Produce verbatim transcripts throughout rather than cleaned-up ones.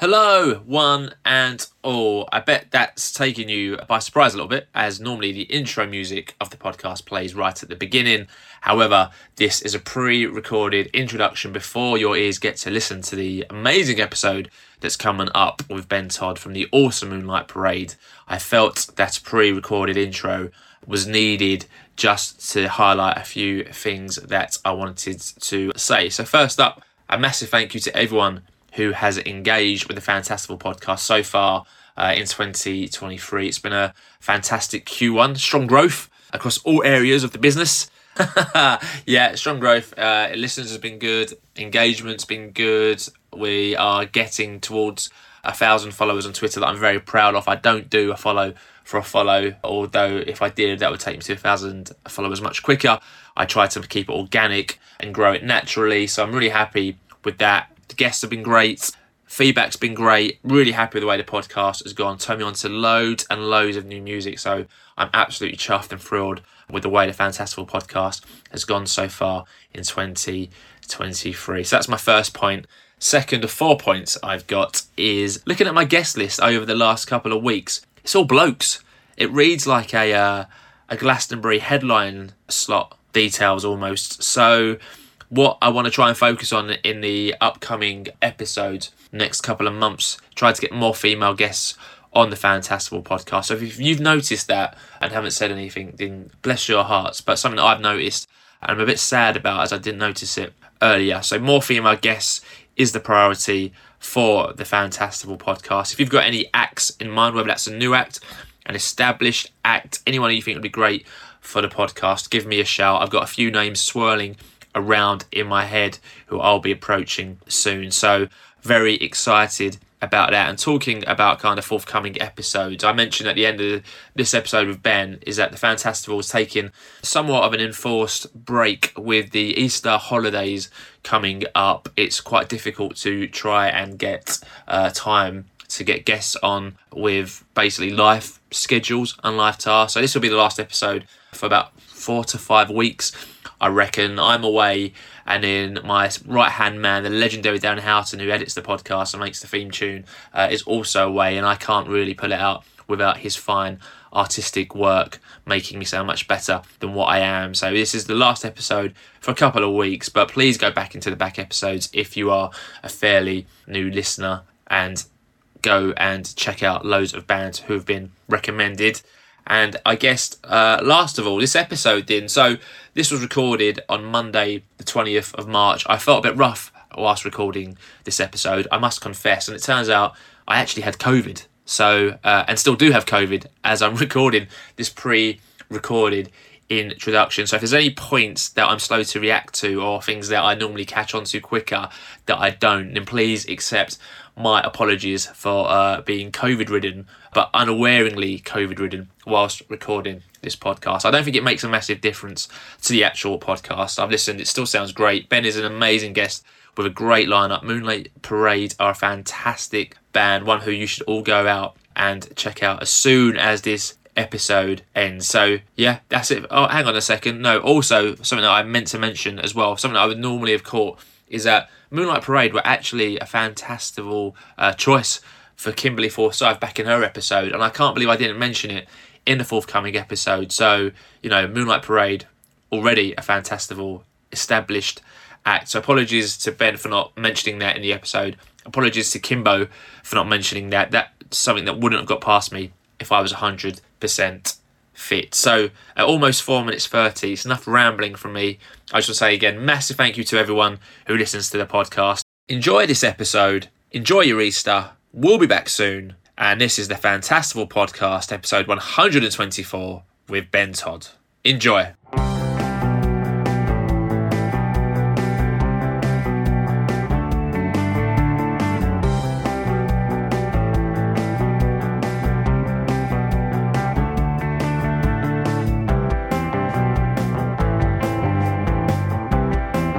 Hello, one and all. I bet that's taken you by surprise a little bit, as normally the intro music of the podcast plays right at the beginning. However, this is a pre-recorded introduction before your ears get to listen to the amazing episode that's coming up with Ben Todd from the awesome Moonlight Parade. I felt that pre-recorded intro was needed just to highlight a few things that I wanted to say. So first up, a massive thank you to everyone who has engaged with the Fantastival podcast so far uh, in twenty twenty-three. It's been a fantastic Q one, strong growth across all areas of the business. yeah, strong growth. Uh, listeners have been good. Engagement's been good. We are getting towards a thousand followers on Twitter that I'm very proud of. I don't do a follow for a follow, although if I did, that would take me to a thousand followers much quicker. I try to keep it organic and grow it naturally. So I'm really happy with that. The guests have been great. Feedback's been great. Really happy with the way the podcast has gone. Turned me on to loads and loads of new music. So I'm absolutely chuffed and thrilled with the way the Fantastical podcast has gone so far in twenty twenty-three. So that's my first point. Second of four points I've got is looking at my guest list over the last couple of weeks. It's all blokes. It reads like a uh, a Glastonbury headline slot details almost. So what I want to try and focus on in the upcoming episodes, next couple of months, try to get more female guests on the Fantastival podcast. So if you've noticed that and haven't said anything, then bless your hearts. But something that I've noticed and I'm a bit sad about, as I didn't notice it earlier. So more female guests is the priority for the Fantastival podcast. If you've got any acts in mind, whether that's a new act, an established act, anyone you think would be great for the podcast, give me a shout. I've got a few names swirling around in my head who I'll be approaching soon, so very excited about that. And talking about kind of forthcoming episodes, I mentioned at the end of this episode with Ben is that the Fantastival is taking somewhat of an enforced break with the Easter holidays coming up. It's quite difficult to try and get uh, time to get guests on with basically life schedules and life tasks, so this will be the last episode for about four to five weeks I reckon. I'm away, and then my right-hand man, the legendary Darren Houghton, who edits the podcast and makes the theme tune, uh, is also away, and I can't really pull it out without his fine artistic work making me sound much better than what I am. So this is the last episode for a couple of weeks, but please go back into the back episodes if you are a fairly new listener, and go and check out loads of bands who have been recommended. And I guess, uh, last of all, this episode then. So this was recorded on Monday, the twentieth of March. I felt a bit rough whilst recording this episode, I must confess. And it turns out I actually had COVID. So, uh, and still do have COVID as I'm recording this pre-recorded introduction. So if there's any points that I'm slow to react to or things that I normally catch on to quicker that I don't, then please accept my apologies for uh, being COVID-ridden, but unawarely COVID-ridden whilst recording this podcast. I don't think it makes a massive difference to the actual podcast. I've listened, it still sounds great. Ben is an amazing guest with a great lineup. Moonlight Parade are a fantastic band, one who you should all go out and check out as soon as this episode ends. So yeah, that's it. Oh, hang on a second. No, also something that I meant to mention as well, something that I would normally have caught, is that Moonlight Parade were actually a fantastical uh, choice for Kimberly Forsyth back in her episode, and I can't believe I didn't mention it in the forthcoming episode. So, you know, Moonlight Parade, already a fantastical established act. So apologies to Ben for not mentioning that in the episode. Apologies to Kimbo for not mentioning that. That's something that wouldn't have got past me if I was one hundred percent fit. So at almost four minutes thirty, it's enough rambling from me. I just want to say again, massive thank you to everyone who listens to the podcast. Enjoy this episode, enjoy your Easter, we'll be back soon, and this is the Fantastival Podcast, episode one hundred twenty-four with Ben Todd. Enjoy.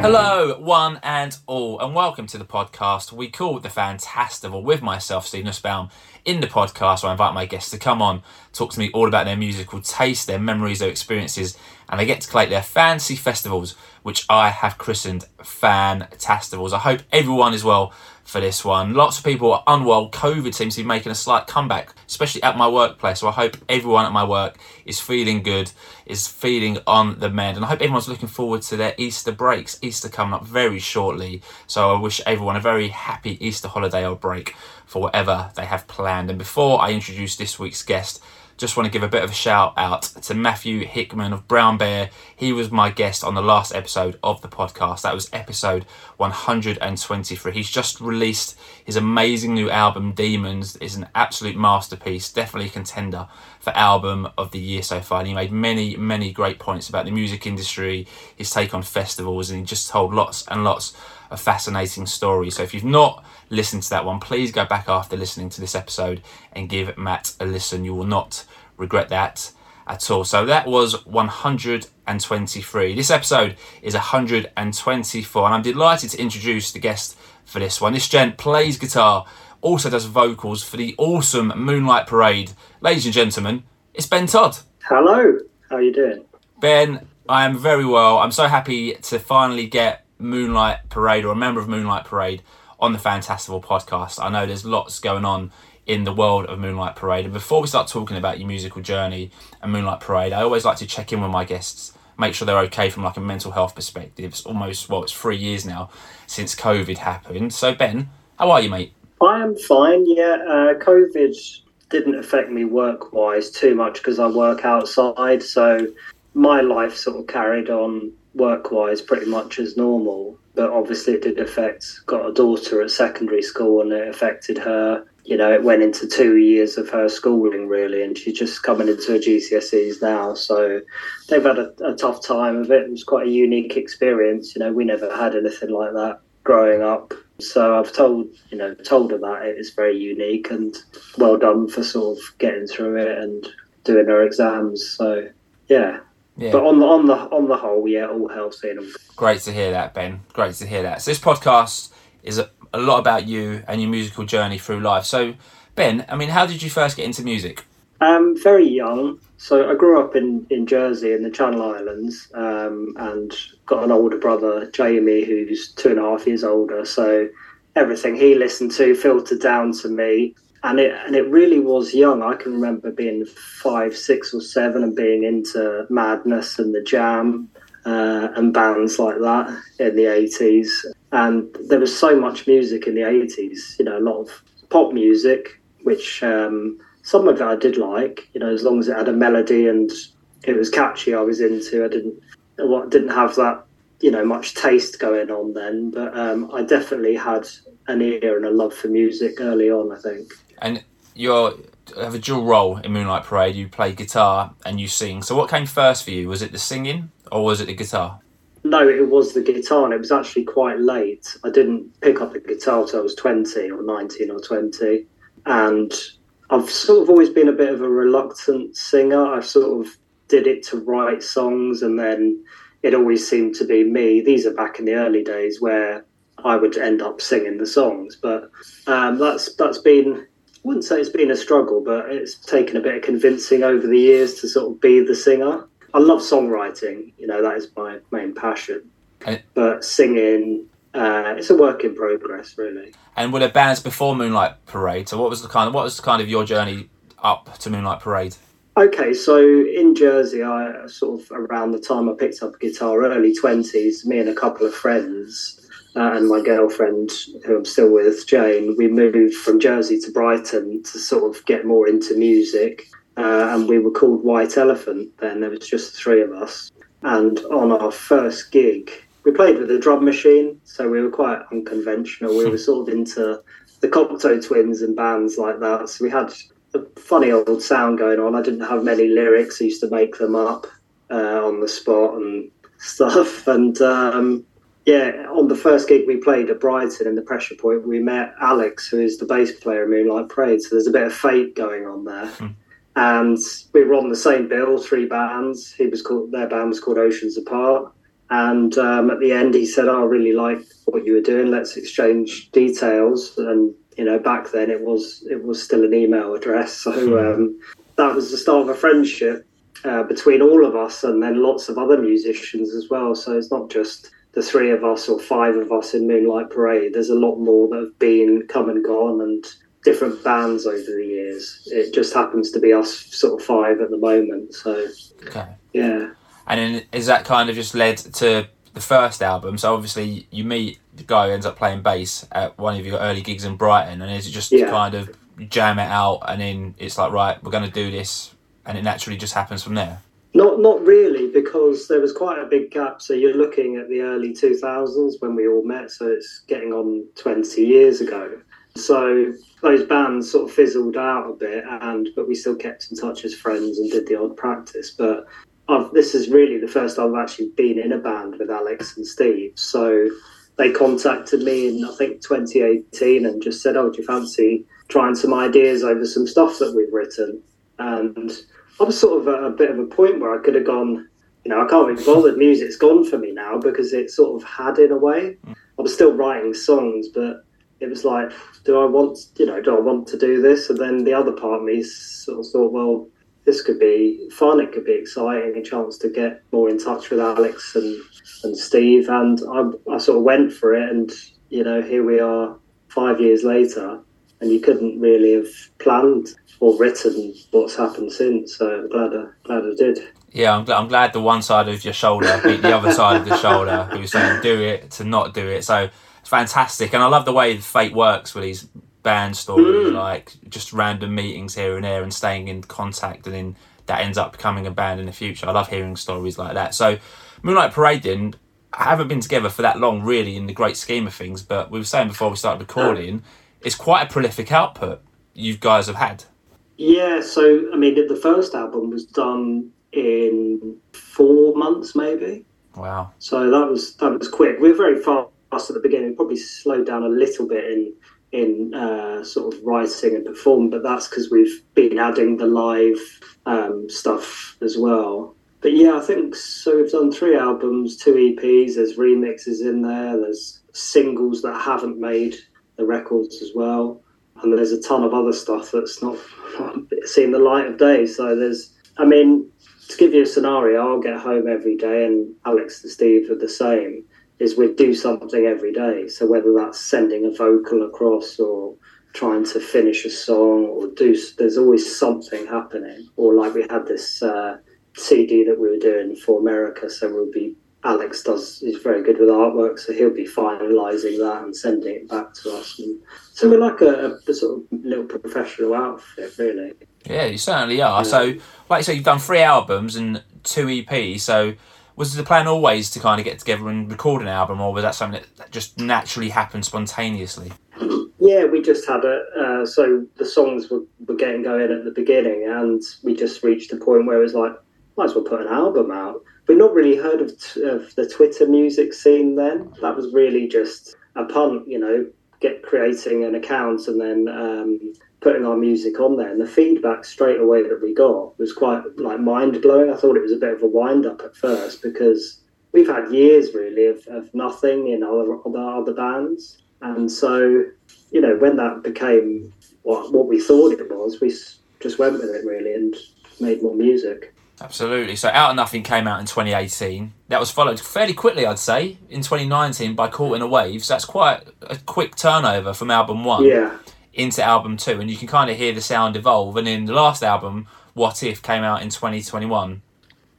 Hello, one and all, and welcome to the podcast we call The Fantastival, with myself, Steve Nussbaum. In the podcast, where I invite my guests to come on, talk to me all about their musical taste, their memories, their experiences, and they get to collate their fancy festivals, which I have christened Fantastivals. I hope everyone is well for this one. Lots of people are unwell. COVID seems to be making a slight comeback, especially at my workplace. So I hope everyone at my work is feeling good, is feeling on the mend. And I hope everyone's looking forward to their Easter breaks. Easter coming up very shortly. So I wish everyone a very happy Easter holiday or break for whatever they have planned. And before I introduce this week's guest, just want to give a bit of a shout out to Matthew Hickman of Brown Bear. He was my guest on the last episode of the podcast. That was episode one hundred twenty-three. He's just released his amazing new album, Demons. It's an absolute masterpiece, definitely a contender for album of the year so far. And he made many, many great points about the music industry, his take on festivals, and he just told lots and lots of fascinating stories. So if you've not listened to that one, please go back after listening to this episode and give Matt a listen. You will not regret that at all. So that was one hundred twenty-three. This episode is one hundred twenty-four, and I'm delighted to introduce the guest for this one. This gent plays guitar, also does vocals for the awesome Moonlight Parade. Ladies and gentlemen, it's Ben Todd. Hello, how are you doing? Ben, I am very well. I'm so happy to finally get Moonlight Parade, or a member of Moonlight Parade, on the Fantastival podcast. I know there's lots going on in the world of Moonlight Parade. And before we start talking about your musical journey and Moonlight Parade, I always like to check in with my guests, make sure they're okay from like a mental health perspective. It's almost, well, it's three years now since COVID happened. So Ben, how are you, mate? I am fine, yeah. Uh, COVID didn't affect me work-wise too much because I work outside. So my life sort of carried on work-wise pretty much as normal. But obviously it did affect, got a daughter at secondary school and it affected her. You know, it went into two years of her schooling, really, and she's just coming into her G C S Es now. So they've had a, a tough time of it. It was quite a unique experience. You know, we never had anything like that growing up. So I've told, you know, told her that it is very unique and well done for sort of getting through it and doing her exams. So, yeah. Yeah. But on the, on the on the whole, yeah, all healthy. And great to hear that, Ben. Great to hear that. So this podcast is a, a lot about you and your musical journey through life. So, Ben, I mean, how did you first get into music? Um, very young. So I grew up in, in Jersey in the Channel Islands, um, and got an older brother, Jamie, who's two and a half years older. So everything he listened to filtered down to me. And it and it really was young. I can remember being five, six or seven and being into Madness and The Jam uh, and bands like that in the eighties. And there was so much music in the eighties, you know, a lot of pop music, which um, some of it I did like, you know, as long as it had a melody and it was catchy, I was into. I didn't, well, didn't have that, you know, much taste going on then. But um, I definitely had an ear and a love for music early on, I think. And you have a dual role in Moonlight Parade. You play guitar and you sing. So what came first for you? Was it the singing or was it the guitar? No, it was the guitar, and it was actually quite late. I didn't pick up the guitar till I was twenty or nineteen or twenty. And I've sort of always been a bit of a reluctant singer. I sort of did it to write songs, and then it always seemed to be me. These are back in the early days where I would end up singing the songs. But um, that's that's been... I wouldn't say it's been a struggle, but it's taken a bit of convincing over the years to sort of be the singer. I love songwriting, you know, that is my main passion. And but singing, uh, it's a work in progress, really. And were there bands before Moonlight Parade? So what was the kind of, what was the kind of your journey up to Moonlight Parade? Okay, so in Jersey, I sort of around the time I picked up a guitar, early twenties, me and a couple of friends. Uh, and my girlfriend, who I'm still with, Jane, we moved from Jersey to Brighton to sort of get more into music. Uh, and we were called White Elephant then. There was just the three of us. And on our first gig, we played with a drum machine. So we were quite unconventional. We were sort of into the Cocteau Twins and bands like that. So we had a funny old sound going on. I didn't have many lyrics. I used to make them up uh, on the spot and stuff. And... Um, Yeah, on the first gig we played at Brighton in the Pressure Point, we met Alex, who is the bass player of Moonlight Parade. So there's a bit of fate going on there. Mm. And we were on the same bill, three bands. He was called, their band was called Oceans Apart. And um, at the end, he said, oh, I really like what you were doing. Let's exchange details. And, you know, back then it was it was still an email address. So mm. um, that was the start of a friendship uh, between all of us and then lots of other musicians as well. So it's not just the three of us or five of us in Moonlight Parade, there's a lot more that have been come and gone and different bands over the years. It just happens to be us sort of five at the moment. So, okay. Yeah. And then is that kind of just led to the first album? So obviously you meet the guy who ends up playing bass at one of your early gigs in Brighton, and is it just yeah. kind of jam it out and then it's like, right, we're going to do this, and it naturally just happens from there? Not not really, because there was quite a big gap. So you're looking at the early two thousands when we all met, so it's getting on twenty years ago. So those bands sort of fizzled out a bit, and but we still kept in touch as friends and did the odd practice. But I've, this is really the first time I've actually been in a band with Alex and Steve. So they contacted me in, I think, twenty eighteen and just said, oh, do you fancy trying some ideas over some stuff that we've written? And I was sort of at a bit of a point where I could have gone, you know, I can't be bothered, music's gone for me now, because it sort of had in a way. I was still writing songs, but it was like, do I want, you know, do I want to do this? And then the other part of me sort of thought, well, this could be fun, it could be exciting, a chance to get more in touch with Alex and, and Steve. And I, I sort of went for it, and, you know, here we are five years later, and you couldn't really have planned or written what's happened since, so I'm glad I, glad I did. Yeah, I'm glad, I'm glad the one side of your shoulder beat the other side of the shoulder, who was saying do it to not do it. So it's fantastic, and I love the way fate works with these band stories, mm. like just random meetings here and there and staying in contact, and then that ends up becoming a band in the future. I love hearing stories like that. So Moonlight Parade then, haven't been together for that long really in the great scheme of things, but we were saying before we started recording, um, it's quite a prolific output you guys have had. Yeah, so, I mean, the first album was done in four months, maybe. Wow. So that was that was quick. We were very fast at the beginning. We probably slowed down a little bit in in uh, sort of writing and performing, but that's because we've been adding the live um, stuff as well. But yeah, I think, so we've done three albums, two E Ps, there's remixes in there, there's singles that haven't made the records as well. And there's a ton of other stuff that's not, not seen the light of day. So there's, I mean, to give you a scenario, I'll get home every day, and Alex and Steve are the same, is we do something every day. So whether that's sending a vocal across or trying to finish a song or do, there's always something happening. Or like we had this uh, C D that we were doing for America. So we'll be, Alex does is very good with artwork, so he'll be finalising that and sending it back to us. And so we're like a, a sort of little professional outfit, really. Yeah, you certainly are. Yeah. So, like you said, you've done three albums and two E Ps. So, was the plan always to kind of get together and record an album, or was that something that just naturally happened spontaneously? Yeah, we just had a. Uh, so the songs were, were getting going at the beginning, and we just reached a point where it was like, might as well put an album out. We'd not really heard of, t- of the Twitter music scene then. That was really just a punt, you know, get creating an account and then um, putting our music on there. And the feedback straight away that we got was quite like mind-blowing. I thought it was a bit of a wind-up at first, because we've had years really of, of nothing in other, other other bands. And so, you know, when that became what, what we thought it was, we just went with it really and made more music. Absolutely. So Out of Nothing came out in twenty eighteen. That was followed fairly quickly, I'd say, in twenty nineteen by Caught in a Wave. So that's quite a quick turnover from album one yeah. into album two. And you can kind of hear the sound evolve. And then the last album, What If, came out in twenty twenty-one.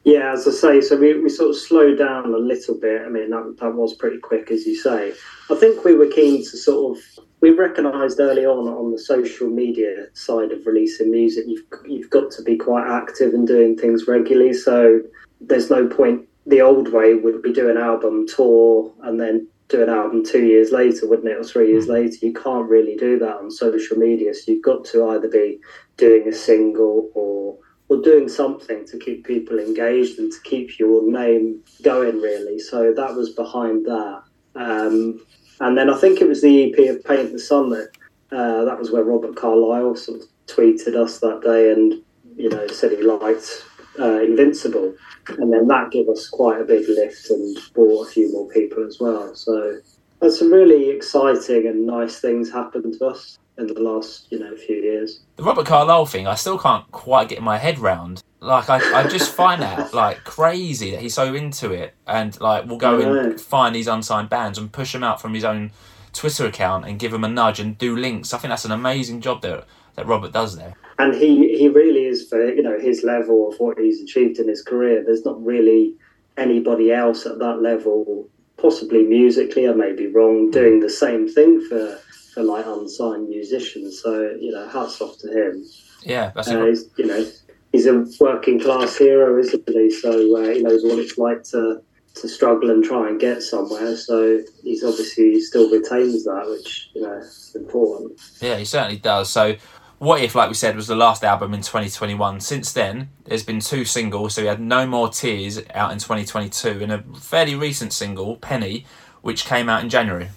Yeah, as I say, so we, we sort of slowed down a little bit. I mean, that, that was pretty quick, as you say. I think we were keen to sort of... We recognised early on on the social media side of releasing music, you've you've got to be quite active and doing things regularly. So there's no point. The old way would be do an album tour and then do an album two years later, wouldn't it, or three years later? You can't really do that on social media. So you've got to either be doing a single or or doing something to keep people engaged and to keep your name going, really. So that was behind that. Um, And then I think it was the E P of Paint the Sun that uh, that was where Robert Carlyle sort of tweeted us that day and, you know, said he liked uh, Invincible. And then that gave us quite a big lift and brought a few more people as well. So that's some really exciting and nice things happened to us in the last, you know, few years. The Robert Carlyle thing, I still can't quite get my head round. Like, I, I just find that, like, crazy that he's so into it and, like, will go and find these unsigned bands and push them out from his own Twitter account and give them a nudge and do links. I think that's an amazing job that, that Robert does there. And he, he really is, for, you know, his level of what he's achieved in his career, there's not really anybody else at that level, possibly musically, I may be wrong, doing the same thing for, for like, unsigned musicians. So, you know, hats off to him. Yeah, that's uh, he's, you know, he's a working-class hero, isn't he? So uh, he knows what it's like to, to struggle and try and get somewhere. So he's obviously still retains that, which, you know, is important. Yeah, he certainly does. So What If, like we said, was the last album in twenty twenty-one. Since then, there's been two singles. So we had No More Tears out in twenty twenty-two and a fairly recent single, Penny, which came out in January.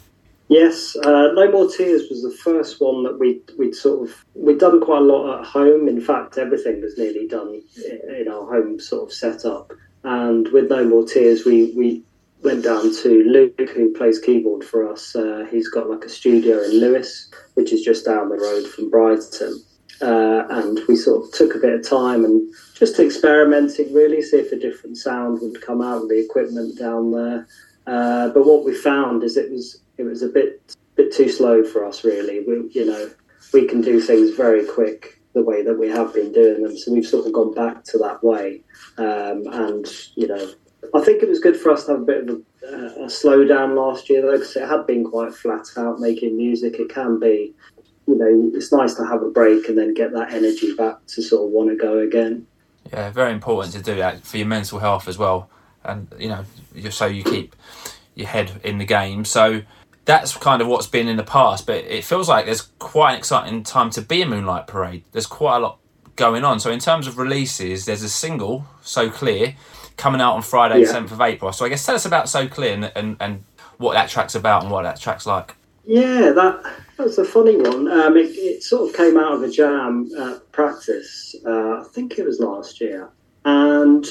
Yes, uh, No More Tears was the first one that we we'd sort of we'd done quite a lot at home. In fact, everything was nearly done in our home sort of setup. And with No More Tears, we we went down to Luke, who plays keyboard for us. Uh, he's got like a studio in Lewis, which is just down the road from Brighton. Uh, and we sort of took a bit of time and just experimenting, really, see if a different sound would come out with the equipment down there. Uh, but what we found is it was it was a bit bit too slow for us, really. We, you know, we can do things very quick the way that we have been doing them. So we've sort of gone back to that way. Um, and, you know, I think it was good for us to have a bit of a, uh, a slowdown last year, though, because it had been quite flat out making music. It can be, you know, it's nice to have a break and then get that energy back to sort of want to go again. Yeah, very important to do that for your mental health as well. And, you know, so you keep your head in the game. So that's kind of what's been in the past. But it feels like there's quite an exciting time to be a Moonlight Parade. There's quite a lot going on. So in terms of releases, there's a single, So Clear, coming out on Friday, yeah. seventh of April. So I guess tell us about So Clear and, and, and what that track's about and what that track's like. Yeah, that, that was a funny one. Um, it, it sort of came out of a jam uh, practice. Uh, I think it was last year. And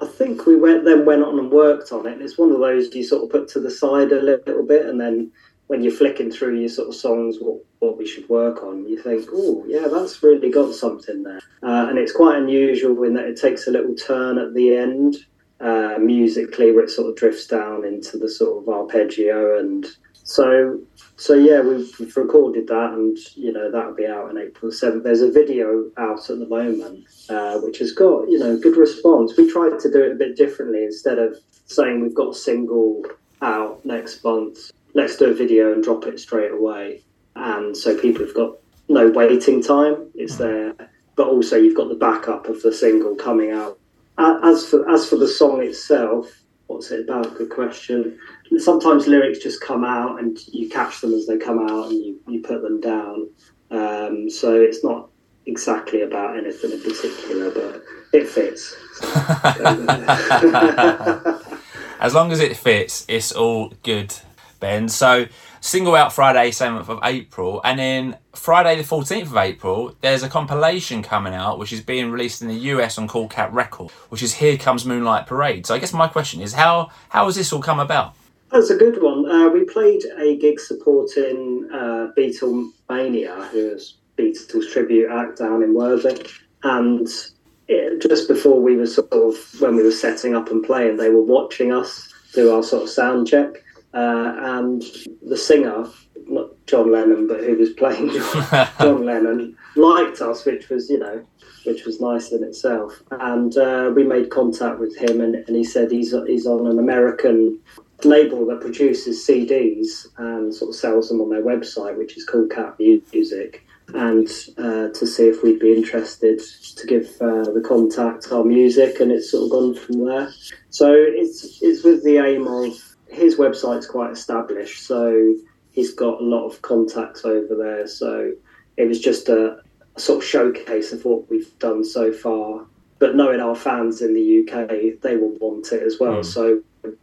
I think we went then went on and worked on it. And it's one of those you sort of put to the side a little bit. And then when you're flicking through your sort of songs, what, what we should work on, you think, oh, yeah, that's really got something there. Uh, and it's quite unusual in that it takes a little turn at the end, uh, musically, where it sort of drifts down into the sort of arpeggio. And so, so yeah, we've, we've recorded that, and, you know, that'll be out on April seventh. There's a video out at the moment, uh, which has got, you know, good response. We tried to do it a bit differently. Instead of saying we've got a single out next month, let's do a video and drop it straight away. And so people have got no waiting time, it's there. But also you've got the backup of the single coming out. As for as for the song itself, what's it about? Good question. Sometimes lyrics just come out and you catch them as they come out and you, you put them down. Um, so it's not exactly about anything in particular, but it fits. As long as it fits, it's all good, Ben. So single out Friday, seventh of April, and then Friday the fourteenth of April there's a compilation coming out which is being released in the U S on Cool Cat Record, which is Here Comes Moonlight Parade. So I guess my question is, how how has this all come about? That's a good one. Uh, we played a gig supporting uh, Beatlemania, who is Beatles tribute act down in Worthing, and it, just before we were sort of, when we were setting up and playing, they were watching us do our sort of sound check. Uh, and the singer, not John Lennon, but who was playing John, John Lennon, liked us, which was, you know, which was nice in itself. And uh, we made contact with him, and, and he said he's he's on an American label that produces C Ds and sort of sells them on their website, which is called Cat Music, and uh, to see if we'd be interested to give uh, the contact our music, and it's sort of gone from there. So it's it's with the aim of, his website's quite established, so he's got a lot of contacts over there. So it was just a, a sort of showcase of what we've done so far. But knowing our fans in the U K, they will want it as well. Mm. So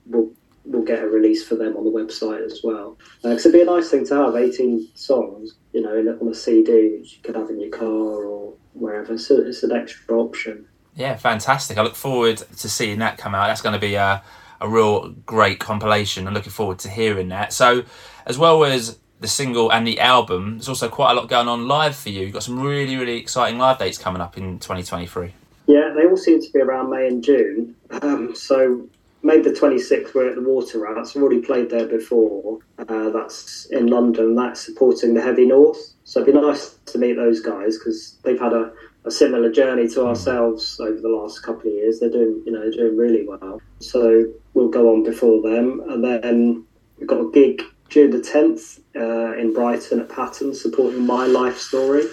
we'll we'll get a release for them on the website as well. Because uh, it'd be a nice thing to have eighteen songs, you know, on a C D, which you could have in your car or wherever. So it's an extra option. Yeah, fantastic. I look forward to seeing that come out. That's going to be a. Uh... a real great compilation. I'm looking forward to hearing that. So as well as the single and the album, there's also quite a lot going on live for you. You've got some really, really exciting live dates coming up in twenty twenty-three. Yeah, they all seem to be around May and June. Um, so May the twenty-sixth, we're at the Water Rats. I've already played there before. Uh, that's in London. That's supporting the Heavy North. So it'd be nice to meet those guys because they've had a, a similar journey to ourselves over the last couple of years. They're doing, you know, doing really well. So we'll go on before them. And then we've got a gig June the tenth uh, in Brighton at Patton, supporting My Life Story.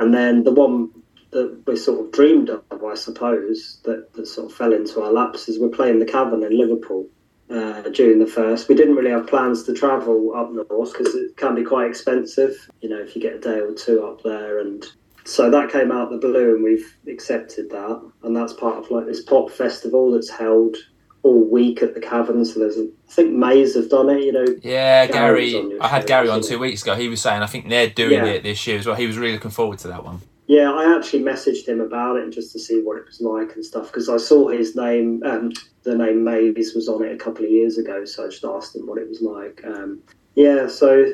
And then the one that we sort of dreamed of, I suppose, that, that sort of fell into our laps is we're playing the Cavern in Liverpool uh, June the first. We didn't really have plans to travel up north because it can be quite expensive, you know, if you get a day or two up there. And so that came out of the blue and we've accepted that. And that's part of like this pop festival that's held all week at the Cavern. So there's, I think Maze have done it, you know. Yeah, Gary's Gary. I had Gary on two weeks ago. He was saying, I think they're doing yeah. it this year as well. He was really looking forward to that one. Yeah, I actually messaged him about it just to see what it was like and stuff, because I saw his name, um, the name Mavis was on it a couple of years ago, so I just asked him what it was like. Um, yeah, so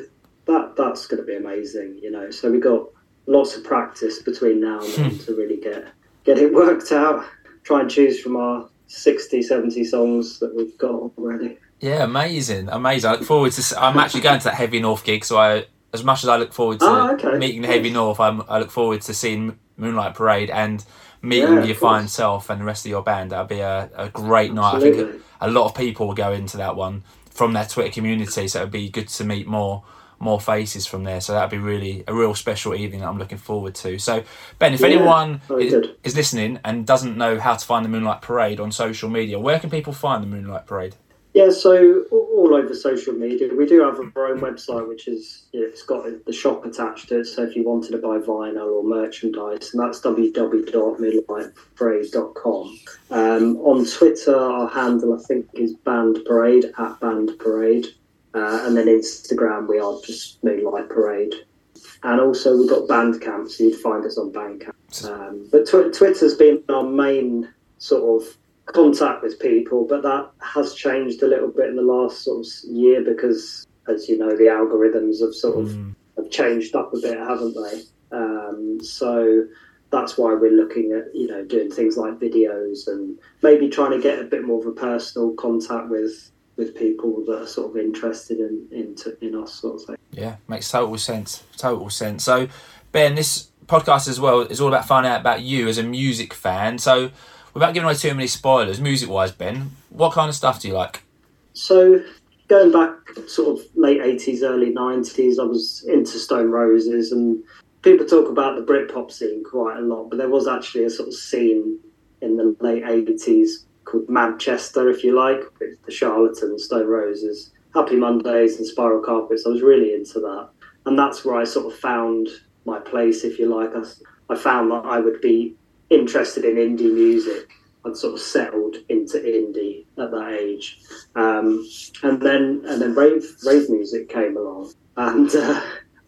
that that's going to be amazing, you know. So we got lots of practice between now and then to really get, get it worked out, try and choose from our sixty, seventy songs that we've got already. Yeah, amazing, amazing. I look forward to... I'm actually going to that Heavy North gig, so I... As much as I look forward to oh, okay. meeting the Heavy North, I'm, I look forward to seeing Moonlight Parade and meeting yeah, your fine self and the rest of your band. That'll be a, a great Absolutely. night. I think a, a lot of people will go into that one from their Twitter community, so it'd be good to meet more more faces from there. So that'd be really a real special evening that I'm looking forward to. So Ben, if yeah, anyone is, is listening and doesn't know how to find the Moonlight Parade on social media, where can people find the Moonlight Parade? Yeah, so all over social media. We do have our own website, which is, you know, it's got the shop attached to it. So if you wanted to buy vinyl or merchandise, and that's w w w dot moonlight parade dot com. Um, on Twitter, our handle, I think, is Band Parade, at Band Parade. Uh, and then Instagram, we are just Moonlight Parade. And also we've got Bandcamp, so you'd find us on Bandcamp. Um, but tw- Twitter's been our main sort of contact with people, but that has changed a little bit in the last sort of year because, as you know, the algorithms have sort of mm. have changed up a bit, haven't they? Um, so that's why we're looking at, you know, doing things like videos and maybe trying to get a bit more of a personal contact with with people that are sort of interested in in, in us sort of thing. Yeah, makes total sense. Total sense. So Ben, this podcast as well is all about finding out about you as a music fan. So without giving away too many spoilers, music-wise, Ben, what kind of stuff do you like? So, going back sort of late eighties, early nineties, I was into Stone Roses, and people talk about the Britpop scene quite a lot, but there was actually a sort of scene in the late eighties called Manchester, if you like, with the Charlatans, Stone Roses, Happy Mondays and Spiral Carpets. I was really into that. And that's where I sort of found my place, if you like. I, I found that I would be interested in indie music. I'd sort of settled into indie at that age, um, and then and then rave rave music came along, and uh,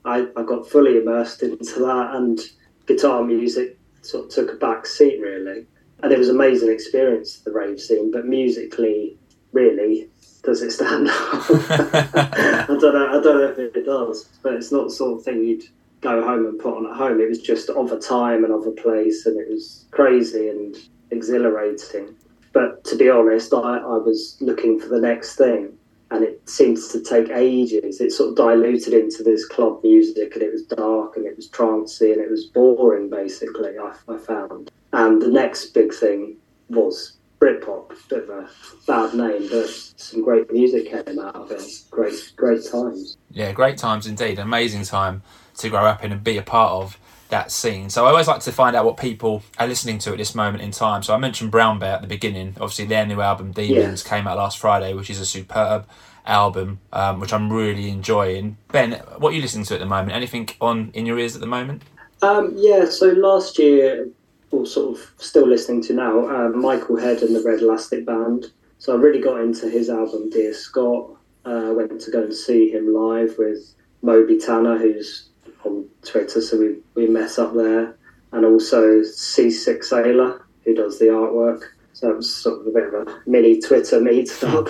I, I got fully immersed into that, and guitar music sort of took a back seat really, and it was an amazing experience, the rave scene, but musically, really, does it stand out? I don't know, I don't know if it does, but it's not the sort of thing you'd go home and put on at home. It was just of a time and of a place, and it was crazy and exhilarating. But to be honest, I, I was looking for the next thing, and it seems to take ages. It sort of diluted into this club music, and it was dark and it was trancey and it was boring, basically, I, I found. And the next big thing was Britpop, bit of a bad name, but some great music came out of it. Great, great times. Yeah, great times indeed. Amazing time to grow up in and be a part of that scene. So I always like to find out what people are listening to at this moment in time. So I mentioned Brown Bear at the beginning. Obviously, their new album, Demons, yeah. came out last Friday, which is a superb album, um, which I'm really enjoying. Ben, what are you listening to at the moment? Anything on in your ears at the moment? Um, yeah, so last year, or sort of still listening to now, uh, Michael Head and the Red Elastic Band. So I really got into his album, Dear Scott. Uh, went to go and see him live with Moby Tanner, who's on Twitter, so we, we met up there, and also C six Sailor, who does the artwork. So it was sort of a bit of a mini Twitter meet up.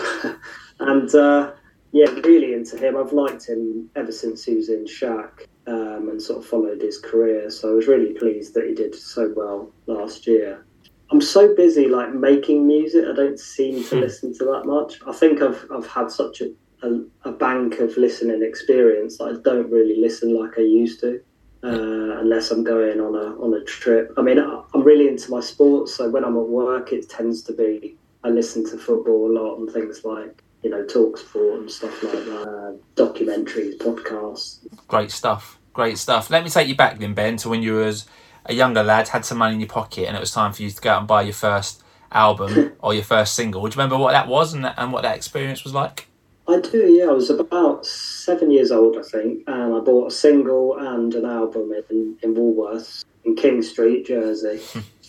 and uh, yeah, really into him. I've liked him ever since he was in Shack, um, and sort of followed his career. So I was really pleased that he did so well last year. I'm so busy, like, making music, I don't seem to listen to that much. I think I've I've had such a, a, a bank of listening experience that I don't really listen like I used to, uh, unless I'm going on a on a trip. I mean, I, I'm really into my sports, so when I'm at work, it tends to be I listen to football a lot and things like, you know, talk sport and stuff like that, uh, documentaries, podcasts. Great stuff, great stuff. Let me take you back then, Ben, to when you were as a younger lad, had some money in your pocket, and it was time for you to go out and buy your first album or your first single. Do you remember what that was and, that, and what that experience was like? I do, yeah. I was about seven years old, I think, and I bought a single and an album in, in Woolworths in King Street, Jersey.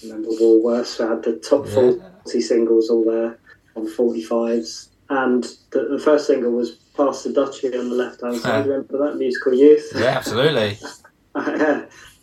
Remember Woolworths? I had the top yeah. forty singles all there on forty-fives. And the, the first single was Pass the Duchy on the left-hand side. Yeah. Remember that? Musical Youth? Yeah, absolutely.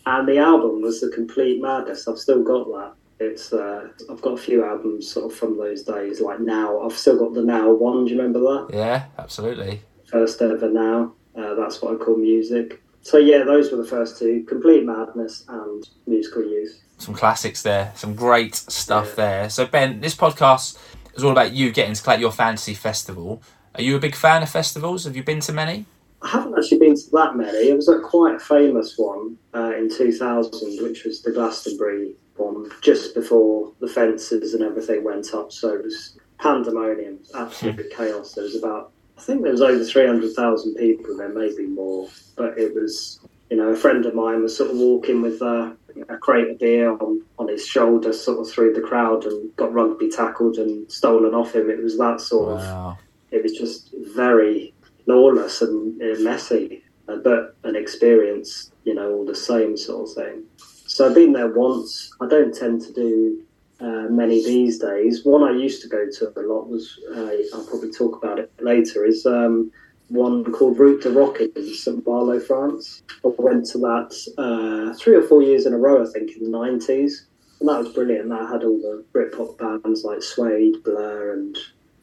And the album was The Complete Madness. I've still got that. It's uh, I've got a few albums sort of from those days, like Now. I've still got the Now one. Do you remember that? Yeah, absolutely. First ever Now. Uh, that's what I call music. So yeah, those were the first two: Complete Madness and Musical Youth. Some classics there. Some great stuff yeah. there. So Ben, this podcast is all about you getting to collect your fantasy festival. Are you a big fan of festivals? Have you been to many? I haven't actually been to that many. It was a quite a famous one uh, in two thousand, which was the Glastonbury one, just before the fences and everything went up. So it was pandemonium, absolute chaos. There was about, I think there was over three hundred thousand people there, maybe more. But it was, you know, a friend of mine was sort of walking with a, a crate of beer on, on his shoulder, sort of through the crowd, and got rugby tackled and stolen off him. It was that sort wow. of, it was just very lawless and messy, but an experience, you know, all the same sort of thing. So I've been there once. I don't tend to do uh, many these days. One I used to go to a lot was, uh, I'll probably talk about it later, is um, one called Route du Rock in Saint-Malo, France. I went to that uh, three or four years in a row, I think, in the nineties. And that was brilliant. That had all the Britpop bands like Suede, Blur, and,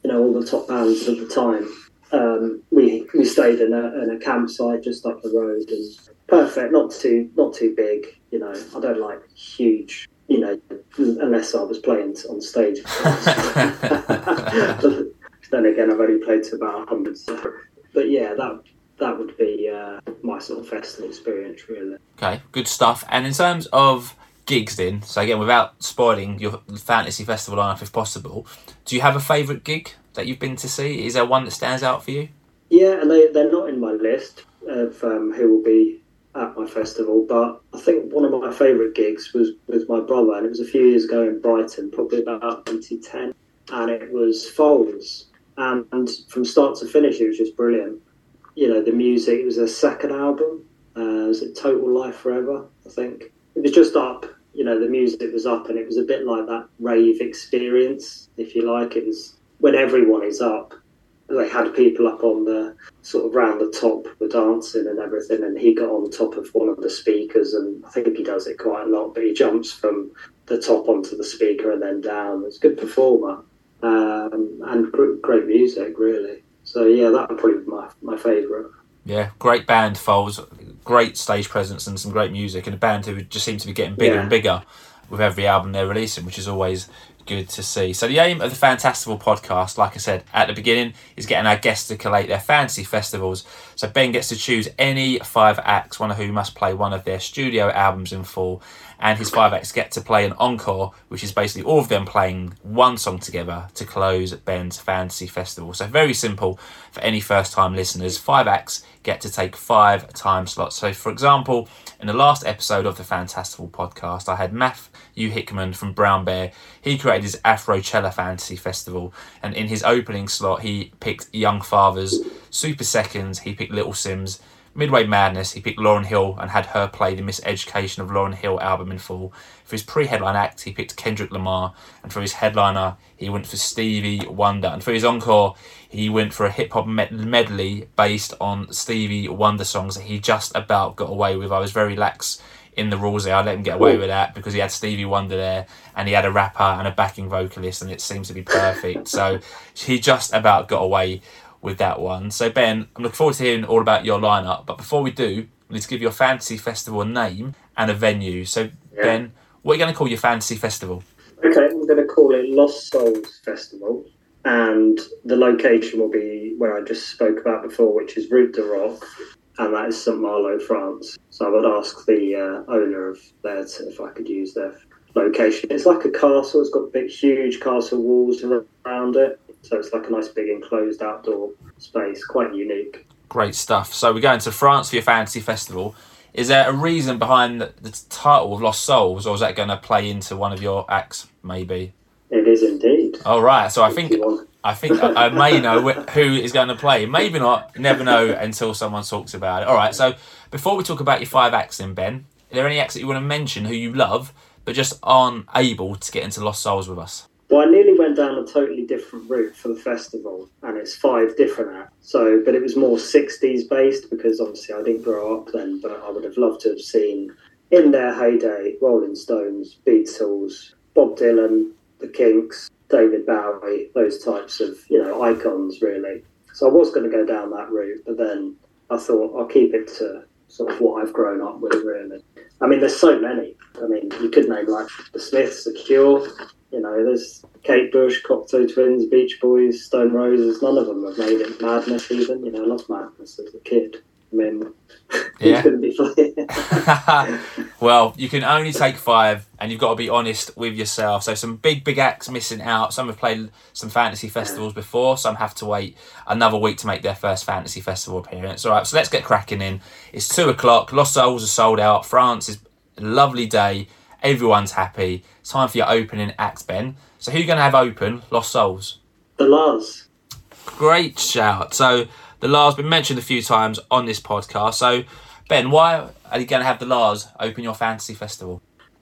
you know, all the top bands at the time. Um, we we stayed in a, in a campsite just up the road, and perfect, not too not too big, you know. I don't like huge, you know, unless I was playing on stage. Then again, I've only played to about a hundred. But yeah, that that would be uh, my sort of festival experience, really. Okay, good stuff. And in terms of gigs then, so again, without spoiling your fantasy festival lineup if possible, do you have a favourite gig that you've been to see? Is there one that stands out for you? Yeah, and they, they're not in my list of um, who will be at my festival, but I think one of my favourite gigs was with my brother, and it was a few years ago in Brighton, probably about twenty ten, and it was Foals, and, and from start to finish it was just brilliant. You know, the music, it was their second album, uh, was it Total Life Forever, I think. It was just up, you know, the music was up, and it was a bit like that rave experience, if you like. It was when everyone is up. They had people up on the sort of round the top, were dancing and everything, and he got on top of one of the speakers, and I think he does it quite a lot, but he jumps from the top onto the speaker and then down. It's a good performer, um, and great music, really. So yeah, that would probably be my, my favourite. Yeah, great band, Foals, great stage presence and some great music, and a band who just seems to be getting bigger yeah. and bigger with every album they're releasing, which is always good to see. So the aim of the Fantastival podcast, like I said at the beginning, is getting our guests to collate their fantasy festivals. So Ben gets to choose any five acts, one of who must play one of their studio albums in full, and his five acts get to play an encore, which is basically all of them playing one song together to close Ben's fantasy festival. So very simple for any first time listeners. Five acts get to take five time slots. So for example, in the last episode of the Fantastical podcast, I had Matthew Hickman from Brown Bear. He created his Afrochella Fantasy Festival, and in his opening slot, he picked Young Fathers, Super Seconds, he picked Little Sims, Midway Madness, he picked Lauryn Hill and had her play the Miss Education of Lauryn Hill album in full. For his pre-headline act, he picked Kendrick Lamar, and for his headliner, he went for Stevie Wonder. And for his encore, he went for a hip-hop medley based on Stevie Wonder songs that he just about got away with. I was very lax in the rules there. I let him get away with that because he had Stevie Wonder there, and he had a rapper and a backing vocalist, and it seems to be perfect. So he just about got away with that one. So Ben, I'm looking forward to hearing all about your lineup. But before we do, we need to give your fantasy festival a name and a venue. So yeah. Ben, what are you going to call your fantasy festival? Okay, I'm going to call it Lost Souls Festival. And the location will be where I just spoke about before, which is Route du Rock, and that is Saint-Malo, France. So I would ask the uh, owner of there to, if I could use their location. It's like a castle. It's got big, huge castle walls around it. So it's like a nice big enclosed outdoor space, quite unique. Great stuff. So we're going to France for your fantasy festival. Is there a reason behind the, the title of Lost Souls, or is that going to play into one of your acts, maybe? It is indeed. All right, so I think I think I, I may know who is going to play. Maybe not. Never know until someone talks about it. All right, so before we talk about your five acts, then Ben, are there any acts that you want to mention who you love but just aren't able to get into Lost Souls with us? Well, I nearly went down a totally different route for the festival, and it's five different acts. So, but it was more sixties based because obviously I didn't grow up then, but I would have loved to have seen in their heyday Rolling Stones, Beatles, Bob Dylan, the Kinks, David Bowie, those types of, you know, icons, really. So I was going to go down that route, but then I thought I'll keep it to sort of what I've grown up with, really. I mean, there's so many. I mean, you could name, like, The Smiths, The Cure, you know, there's Kate Bush, Cocteau Twins, Beach Boys, Stone Roses. None of them have made it. Madness, even. You know, I loved Madness as a kid. I mean, yeah. It's going to be Well, you can only take five, and you've got to be honest with yourself. So some big, big acts missing out. Some have played some fantasy festivals before. Some have to wait another week to make their first fantasy festival appearance. All right, so let's get cracking in. It's two o'clock. Lost Souls are sold out. France is a lovely day. Everyone's happy. It's time for your opening acts, Ben. So who are you going to have open Lost Souls? The Lars. Great shout. So The Lars been mentioned a few times on this podcast. So, Ben, why are you going to have The Lars open your fantasy festival?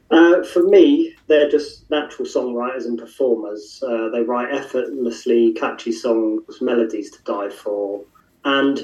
Uh, for me, they're just natural songwriters and performers. Uh, they write effortlessly catchy songs, melodies to die for. And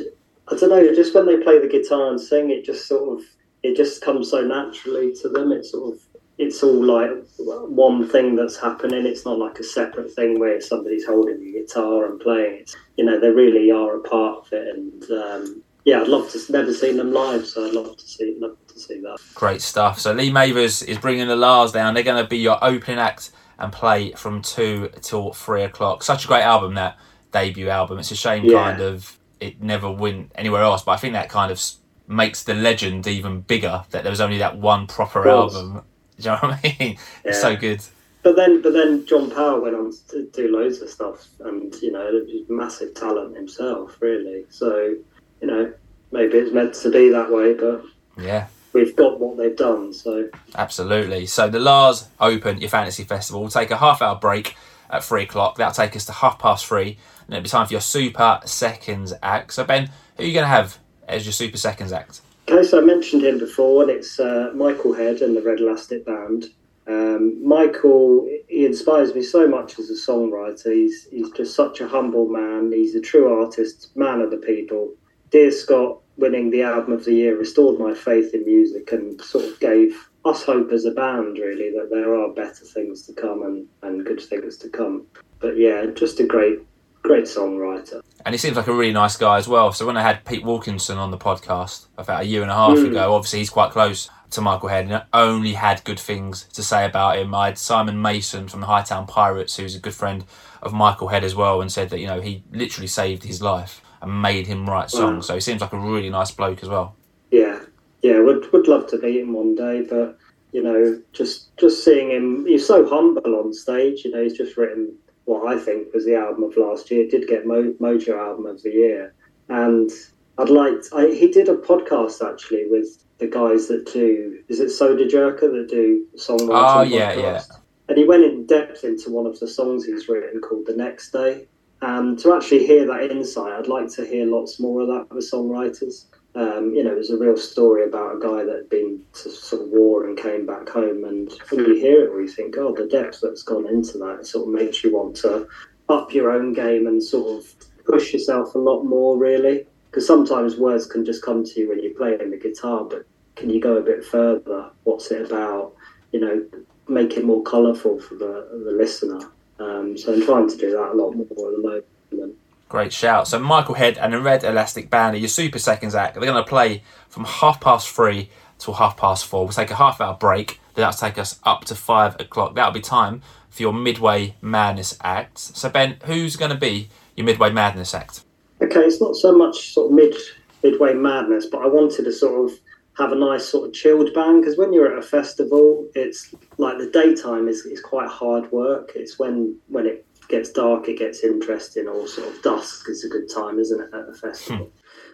I don't know, just when they play the guitar and sing, it just sort of, it just comes so naturally to them. It's sort of, it's all like one thing that's happening. It's not like a separate thing where somebody's holding the guitar and playing it. You know, they really are a part of it. And um, yeah, I'd love to never seen them live, so I'd love to see love to see that. Great stuff. So Lee Mavers is bringing The Lars down. They're going to be your opening act and play from two till three o'clock. Such a great album, that debut album. It's a shame, yeah. kind of, it never went anywhere else. But I think that kind of makes the legend even bigger that there was only that one proper album. Do you know what I mean? Yeah. It's so good. But then but then John Powell went on to do loads of stuff and, you know, massive talent himself, really. So, you know, maybe it's meant to be that way, but yeah, we've got what they've done, so. Absolutely. So The Lars open your fantasy festival. We'll take a half-hour break at three o'clock. That'll take us to half past three, and it'll be time for your Super Seconds act. So, Ben, who are you going to have as your Super Seconds act? Okay, so I mentioned him before, and it's uh, Michael Head and the Red Elastic Band. Um, Michael, he inspires me so much as a songwriter. He's he's just such a humble man. He's a true artist, man of the people. Dear Scott, winning the Album of the Year, restored my faith in music and sort of gave us hope as a band, really, that there are better things to come and, and good things to come. But yeah, just a great... great songwriter. And he seems like a really nice guy as well. So when I had Pete Wilkinson on the podcast about a year and a half mm. ago, obviously he's quite close to Michael Head and I only had good things to say about him. I had Simon Mason from the Hightown Pirates, who's a good friend of Michael Head as well, and said that, you know, he literally saved his life and made him write songs. Wow. So he seems like a really nice bloke as well. Yeah, yeah, would would love to meet him one day, but, you know, just just seeing him, he's so humble on stage, you know, he's just written what I think was the album of last year. It did get Mo- Mojo Album of the Year. And I'd like, to, I, he did a podcast actually with the guys that do, is it Soda Jerker that do songwriting? Oh, yeah, podcast? yeah. And he went in depth into one of the songs he's written called The Next Day. And to actually hear that insight, I'd like to hear lots more of that with songwriters. Um, you know, it was a real story about a guy that had been to sort of war and came back home, and when you hear it, or you think, God, the depth that's gone into that, it sort of makes you want to up your own game and sort of push yourself a lot more, really. Because sometimes words can just come to you when you're playing the guitar, but can you go a bit further? What's it about? You know, make it more colourful for the, the listener. Um, so I'm trying to do that a lot more at the moment. Great shout. So Michael Head and the Red Elastic Band are your Super Seconds act. They're going to play from half past three till half past four. We'll take a half hour break. That'll take us up to five o'clock. That'll be time for your Midway Madness act. So Ben, who's going to be your Midway Madness act? Okay, it's not so much sort of mid Midway Madness, but I wanted to sort of have a nice sort of chilled band, because when you're at a festival, it's like the daytime is, is quite hard work. It's when when it gets dark, it gets interesting, or sort of dusk is a good time, isn't it, at a festival? Hmm.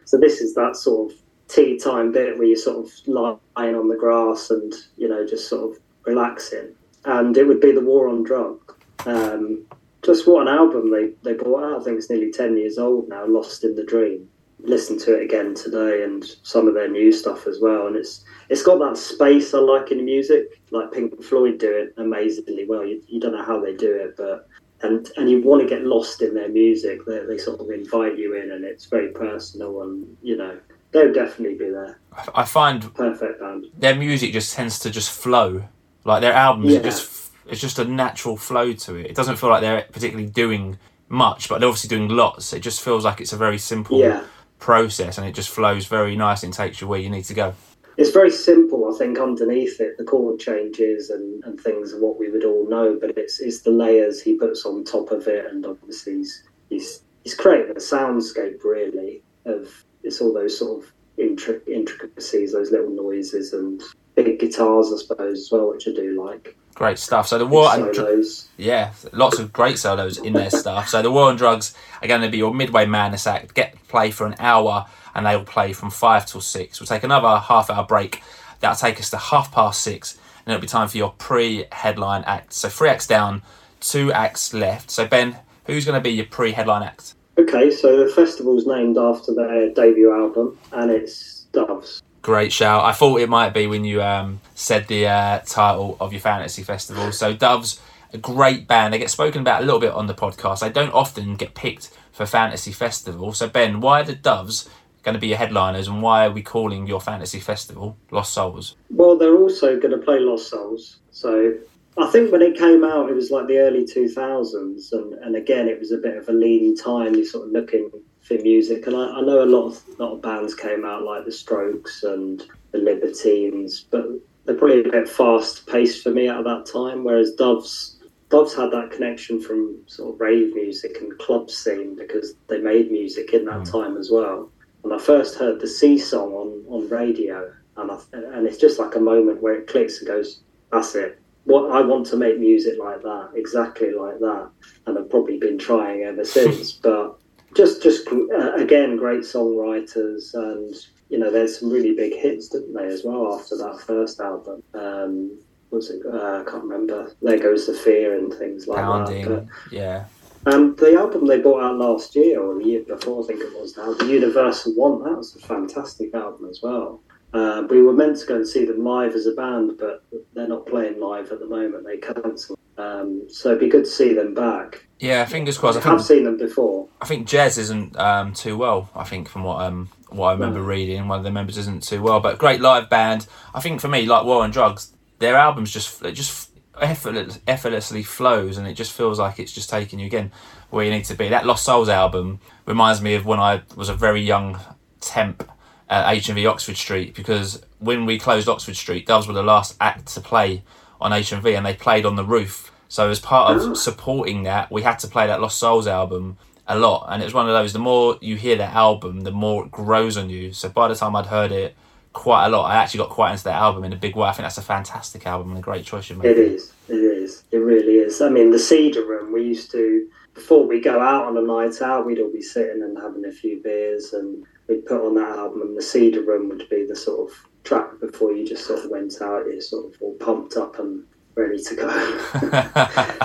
So this is that sort of tea time bit where you're sort of lying on the grass and, you know, just sort of relaxing. And it would be The War on Drugs. Um, just what an album they, they brought out. I think it's nearly ten years old now, Lost in the Dream. Listen to it again today, and some of their new stuff as well, and it's it's got that space I like in music, like Pink Floyd do it amazingly well. You, you don't know how they do it, but and and you want to get lost in their music. They, they sort of invite you in, and it's very personal, and you know they'll definitely be there. I find perfect band. Their music just tends to just flow, like their albums. Yeah. Just it's just a natural flow to it. It doesn't feel like they're particularly doing much, but they're obviously doing lots. It just feels like it's a very simple. Yeah. Process, and it just flows very nice and takes you where you need to go. It's very simple, I think, underneath it. The chord changes and, and things are what we would all know, but it's it's the layers he puts on top of it, and obviously he's he's, he's creating a soundscape, really, of it's all those sort of intric- intricacies, those little noises, and big guitars, I suppose, as well, which I do like. Great stuff. So the War and Drugs, yeah, lots of great solos in their stuff. So the War on Drugs are going to be your Midway Madness act. Get to play for an hour, and they'll play from five till six. We'll take another half hour break. That'll take us to half past six, and it'll be time for your pre-headline act. So three acts down, two acts left. So Ben, who's going to be your pre-headline act? Okay, so the festival's named after their debut album, and it's Doves. Great shout. I thought it might be when you um, said the uh, title of your fantasy festival. So Doves, a great band. They get spoken about a little bit on the podcast. They don't often get picked for fantasy festival. So Ben, why are the Doves going to be your headliners, and why are we calling your fantasy festival Lost Souls? Well, they're also going to play Lost Souls. So I think when it came out, it was like the early two thousands. And, and again, it was a bit of a lean time. You're sort of looking for music, and I, I know a lot of a lot of bands came out like the Strokes and the Libertines, but they're probably a bit fast paced for me at that time. Whereas Doves, Doves had that connection from sort of rave music and club scene, because they made music in that mm. time as well. And I first heard the Sea Song on on radio, and I, and it's just like a moment where it clicks and goes, that's it. What I want to make music like that, exactly like that, and I've probably been trying ever since, but. Just, just uh, again, great songwriters, and you know, there's some really big hits, didn't they, as well after that first album. Um, was it? Uh, I can't remember. There Goes the Fear and things like Pounding, that. But, yeah. Um, the album they brought out last year or the year before, I think it was now, the Universal One. That was a fantastic album as well. Uh, we were meant to go and see them live as a band, but they're not playing live at the moment. They cancelled. Um, so it'd be good to see them back. Yeah, fingers crossed. I think, I've seen them before. I think Jez isn't um, too well, I think, from what um, what I remember yeah. reading. One of their members isn't too well, but great live band. I think for me, like War on Drugs, their albums just it just effortless, effortlessly flows, and it just feels like it's just taking you again where you need to be. That Lost Souls album reminds me of when I was a very young temp at H and V Oxford Street, because when we closed Oxford Street, Doves were the last act to play on H and V, and they played on the roof. So as part of supporting that, we had to play that Lost Souls album a lot, and it was one of those, the more you hear that album, the more it grows on you. So by the time I'd heard it quite a lot, I actually got quite into that album in a big way. I think that's a fantastic album and a great choice you made. It is, it is, it really is. I mean, the Cedar Room, we used to, before we go out on a night out, we'd all be sitting and having a few beers, and we'd put on that album, and the Cedar Room would be the sort of track before you just sort of went out. You're sort of all pumped up and ready to go.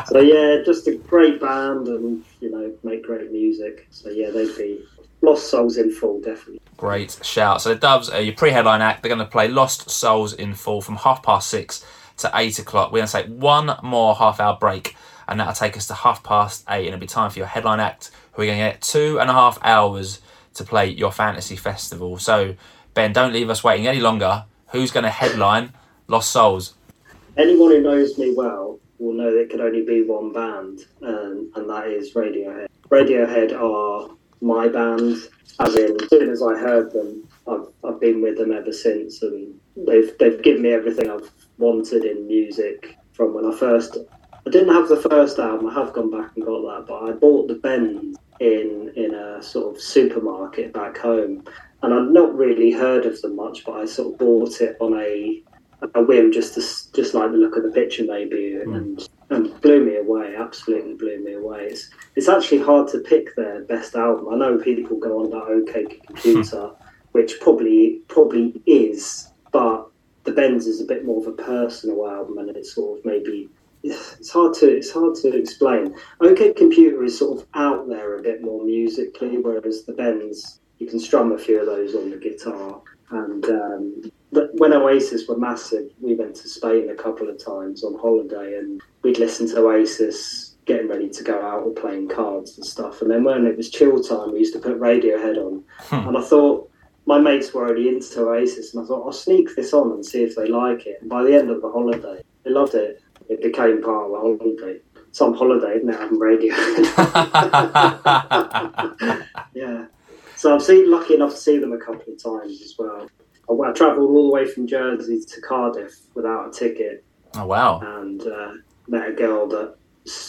So yeah, just a great band, and you know, make great music. So yeah, they'd be Lost Souls in full, definitely. Great shout. So the Doves are your pre-headline act. They're going to play Lost Souls in full from half past six to eight o'clock. We're going to take one more half hour break, and that'll take us to half past eight, and it'll be time for your headline act, who are going to get two and a half hours to play your fantasy festival. So Ben, don't leave us waiting any longer. Who's going to headline Lost Souls? Anyone who knows me well will know there could only be one band, um, and that is Radiohead. Radiohead are my bands, as in, as soon as I heard them, I've, I've been with them ever since, and they've they've given me everything I've wanted in music. From when I first, I didn't have the first album, I have gone back and got that, but I bought The Bends in in a sort of supermarket back home, and I'd not really heard of them much, but I sort of bought it on a a whim, just to, just like the look of the picture maybe, mm. and and blew me away, absolutely blew me away. It's it's actually hard to pick their best album. I know people go on about OK Computer, which probably probably is, but The Bends is a bit more of a personal album, and it's sort of maybe it's hard to it's hard to explain. OK Computer is sort of out there a bit more musically, whereas The Bends, you can strum a few of those on the guitar. And um, when Oasis were massive, we went to Spain a couple of times on holiday, and we'd listen to Oasis getting ready to go out or playing cards and stuff. And then when it was chill time, we used to put Radiohead on. Hmm. And I thought, my mates were already into Oasis, and I thought, I'll sneak this on and see if they like it. And by the end of the holiday, they loved it. It became part of the holiday. It's on holiday, now I'm Radiohead. Yeah. So I'm seen, lucky enough to see them a couple of times as well. I, I travelled all the way from Jersey to Cardiff without a ticket. Oh, wow. And uh, met a girl that,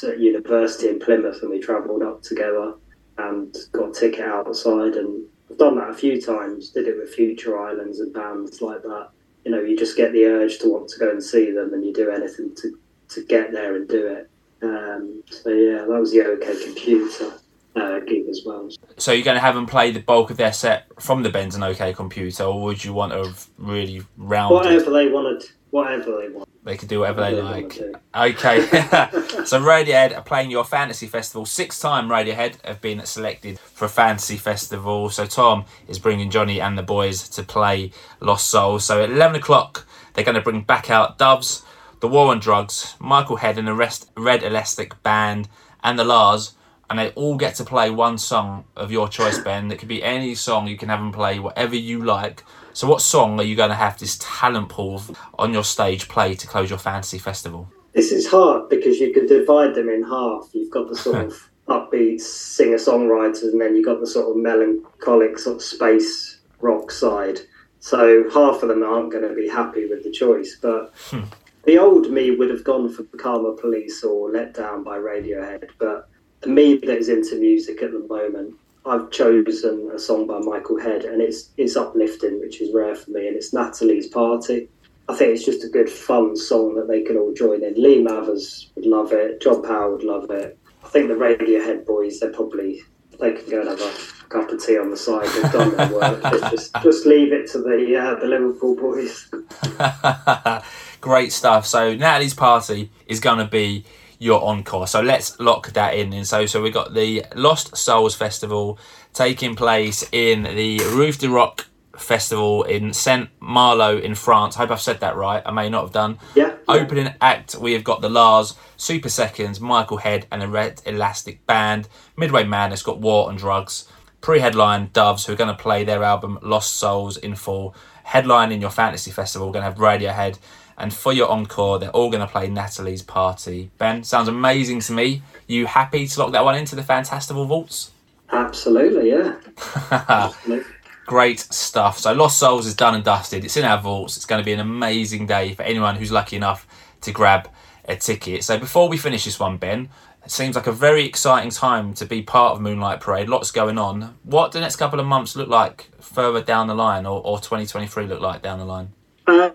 at university in Plymouth, and we travelled up together and got a ticket outside. And I've done that a few times, did it with Future Islands and bands like that. You know, you just get the urge to want to go and see them, and you do anything to, to get there and do it. Um, so, yeah, that was the OK Computer Uh, gig as well. So you're going to have them play the bulk of their set from The Bends and OK Computer, or would you want to have really rounded whatever they wanted? Whatever they want, they could do whatever, whatever they, they like. Okay. So Radiohead are playing your fantasy festival. Six-time Radiohead have been selected for a fantasy festival. So Tom is bringing Johnny and the boys to play Lost Souls. So at eleven o'clock, they're going to bring back out Doves, The War on Drugs, Michael Head and the rest, Red Elastic Band, and the Lars. And they all get to play one song of your choice, Ben. It could be any song. You can have them play whatever you like. So what song are you going to have this talent pool on your stage play to close your fantasy festival? This is hard because you can divide them in half. You've got the sort of upbeat singer-songwriters, and then you've got the sort of melancholic sort of space rock side. So half of them aren't going to be happy with the choice. But the old me would have gone for Karma Police or Let Down by Radiohead, but the me that is into music at the moment, I've chosen a song by Michael Head, and it's it's uplifting, which is rare for me, and it's Natalie's Party. I think it's just a good, fun song that they can all join in. Lee Mavers would love it. John Powell would love it. I think the Radiohead boys, they're probably, they can go and have a cup of tea on the side. They've done their work. Just, just leave it to the, uh, the Liverpool boys. Great stuff. So Natalie's Party is going to be your encore. So let's lock that in. And so so we got the Lost Souls Festival taking place in the Route du Rock Festival in Saint-Malo in France. I hope I've said that right. I may not have done. Yeah. Opening act, we have got the Lars, Super Seconds, Michael Head and the Red Elastic Band. Midway Madness got War on Drugs. Pre-headline Doves, who are going to play their album Lost Souls in full. Headline in your fantasy festival, we're going to have Radiohead. And for your encore, they're all going to play Natalie's Party. Ben, sounds amazing to me. You happy to lock that one into the Fantastival vaults? Absolutely, yeah. Absolutely. Great stuff. So Lost Souls is done and dusted. It's in our vaults. It's going to be an amazing day for anyone who's lucky enough to grab a ticket. So before we finish this one, Ben, it seems like a very exciting time to be part of Moonlight Parade. Lots going on. What do the next couple of months look like further down the line, or, or twenty twenty-three look like down the line? Uh,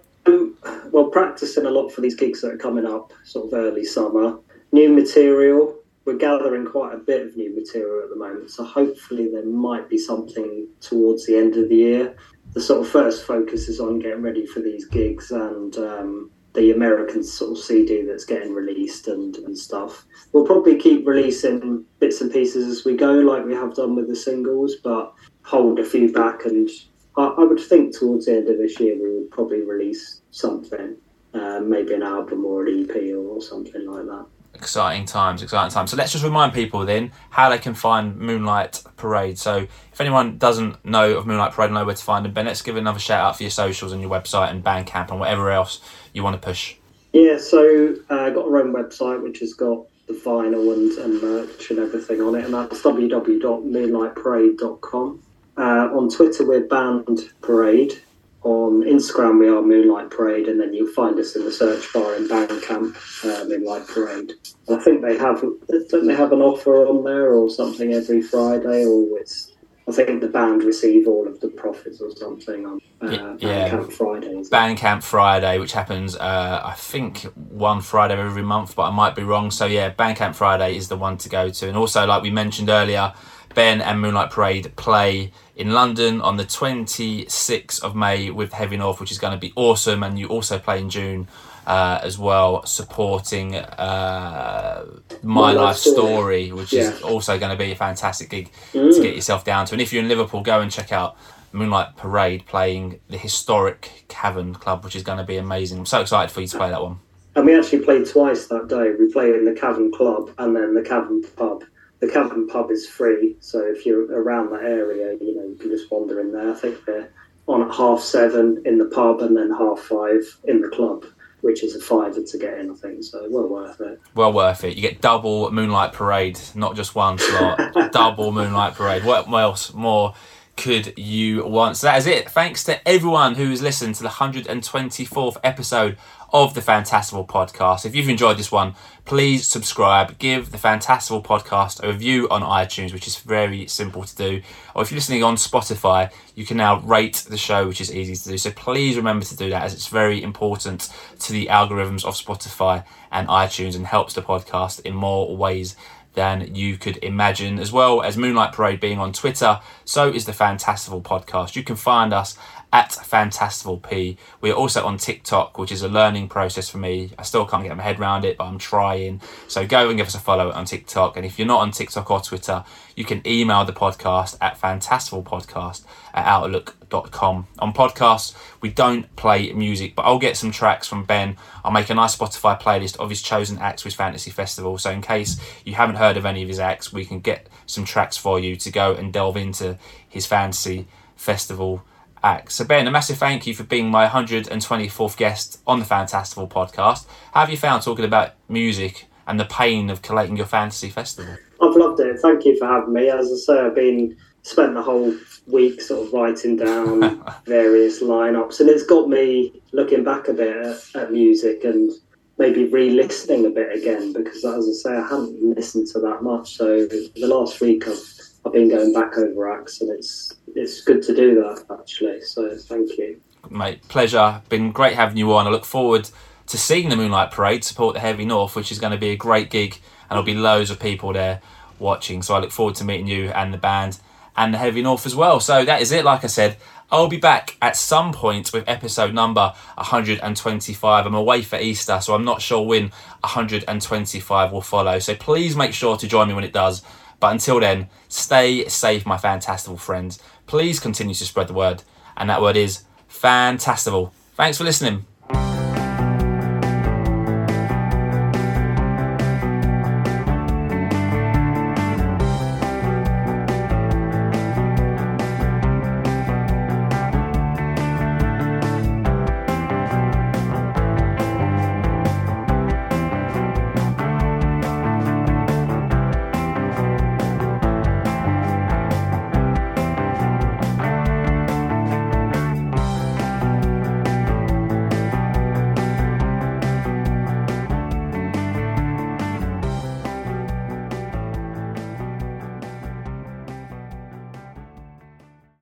Well, practicing a lot for these gigs that are coming up, sort of early summer. New material. We're gathering quite a bit of new material at the moment, so hopefully there might be something towards the end of the year. The sort of first focus is on getting ready for these gigs and um, the American sort of C D that's getting released and, and stuff. We'll probably keep releasing bits and pieces as we go, like we have done with the singles, but hold a few back, and I, I would think towards the end of this year we would probably release something, uh, maybe an album or an E P or something like that. Exciting times, exciting times. So let's just remind people then how they can find Moonlight Parade. So if anyone doesn't know of Moonlight Parade and know where to find them, Ben, let's give another shout out for your socials and your website and Bandcamp and whatever else you want to push. Yeah, so uh, I've got our own website, which has got the vinyl and, and merch and everything on it, and that's w w w dot moonlight parade dot com. Uh, on Twitter, we're Band Parade. On Instagram, we are Moonlight Parade, and then you'll find us in the search bar in Bandcamp, uh, Moonlight Parade. I think they have, don't they have an offer on there or something every Friday, or it's, I think the band receive all of the profits or something on uh, yeah. Bandcamp Friday. Bandcamp Friday, which happens, uh, I think, one Friday every month, but I might be wrong. So yeah, Bandcamp Friday is the one to go to. And also, like we mentioned earlier, Ben and Moonlight Parade play in London on the twenty-sixth of May with Heavy North, which is going to be awesome. And you also play in June uh, as well, supporting uh, My, My Life Story, Story which yeah. is also going to be a fantastic gig mm. to get yourself down to. And if you're in Liverpool, go and check out Moonlight Parade playing the historic Cavern Club, which is going to be amazing. I'm so excited for you to play that one. And we actually played twice that day. We played in the Cavern Club and then the Cavern Pub. The Cavern Pub is free, so if you're around that area, you know, you can just wander in there. I think they're on at half seven in the pub and then half five in the club, which is a fiver to get in, I think, so well worth it. Well worth it. You get double Moonlight Parade, not just one slot, double Moonlight Parade. What else more could you want? So that is it. Thanks to everyone who has listened to the one hundred twenty-fourth episode of the Fantastival Podcast. If you've enjoyed this one, please subscribe, give the Fantastival Podcast a review on iTunes, which is very simple to do. Or if you're listening on Spotify, you can now rate the show, which is easy to do. So please remember to do that, as it's very important to the algorithms of Spotify and iTunes and helps the podcast in more ways than you could imagine. As well as Moonlight Parade being on Twitter, so is the Fantastival Podcast. You can find us at Fantastival P. We're also on TikTok, which is a learning process for me. I still can't get my head around it, but I'm trying. So go and give us a follow on TikTok. And if you're not on TikTok or Twitter, you can email the podcast at fantastival podcast at outlook dot com. On podcasts, we don't play music, but I'll get some tracks from Ben. I'll make a nice Spotify playlist of his chosen acts for his fantasy festival. So in case you haven't heard of any of his acts, we can get some tracks for you to go and delve into his fantasy festival acts. So Ben, a massive thank you for being my one hundred twenty-fourth guest on the Fantastival Podcast. How have you found talking about music and the pain of collating your fantasy festival? I've loved it. Thank you for having me. As I say, I've been spent the whole week sort of writing down various lineups, and it's got me looking back a bit at, at music and maybe re-listening a bit again, because as I say, I haven't listened to that much. So the last week I've I've been going back over acts, and it's it's good to do that, actually. So thank you, mate. Pleasure. Been great having you on. I look forward to seeing the Moonlight Parade support the Heavy North, which is going to be a great gig, and there'll be loads of people there watching. So I look forward to meeting you and the band and the Heavy North as well. So that is it. Like I said, I'll be back at some point with episode number one hundred twenty-five. I'm away for Easter, so I'm not sure when one hundred twenty-five will follow. So please make sure to join me when it does. But until then, stay safe, my fantastical friends. Please continue to spread the word. And that word is fantastical. Thanks for listening.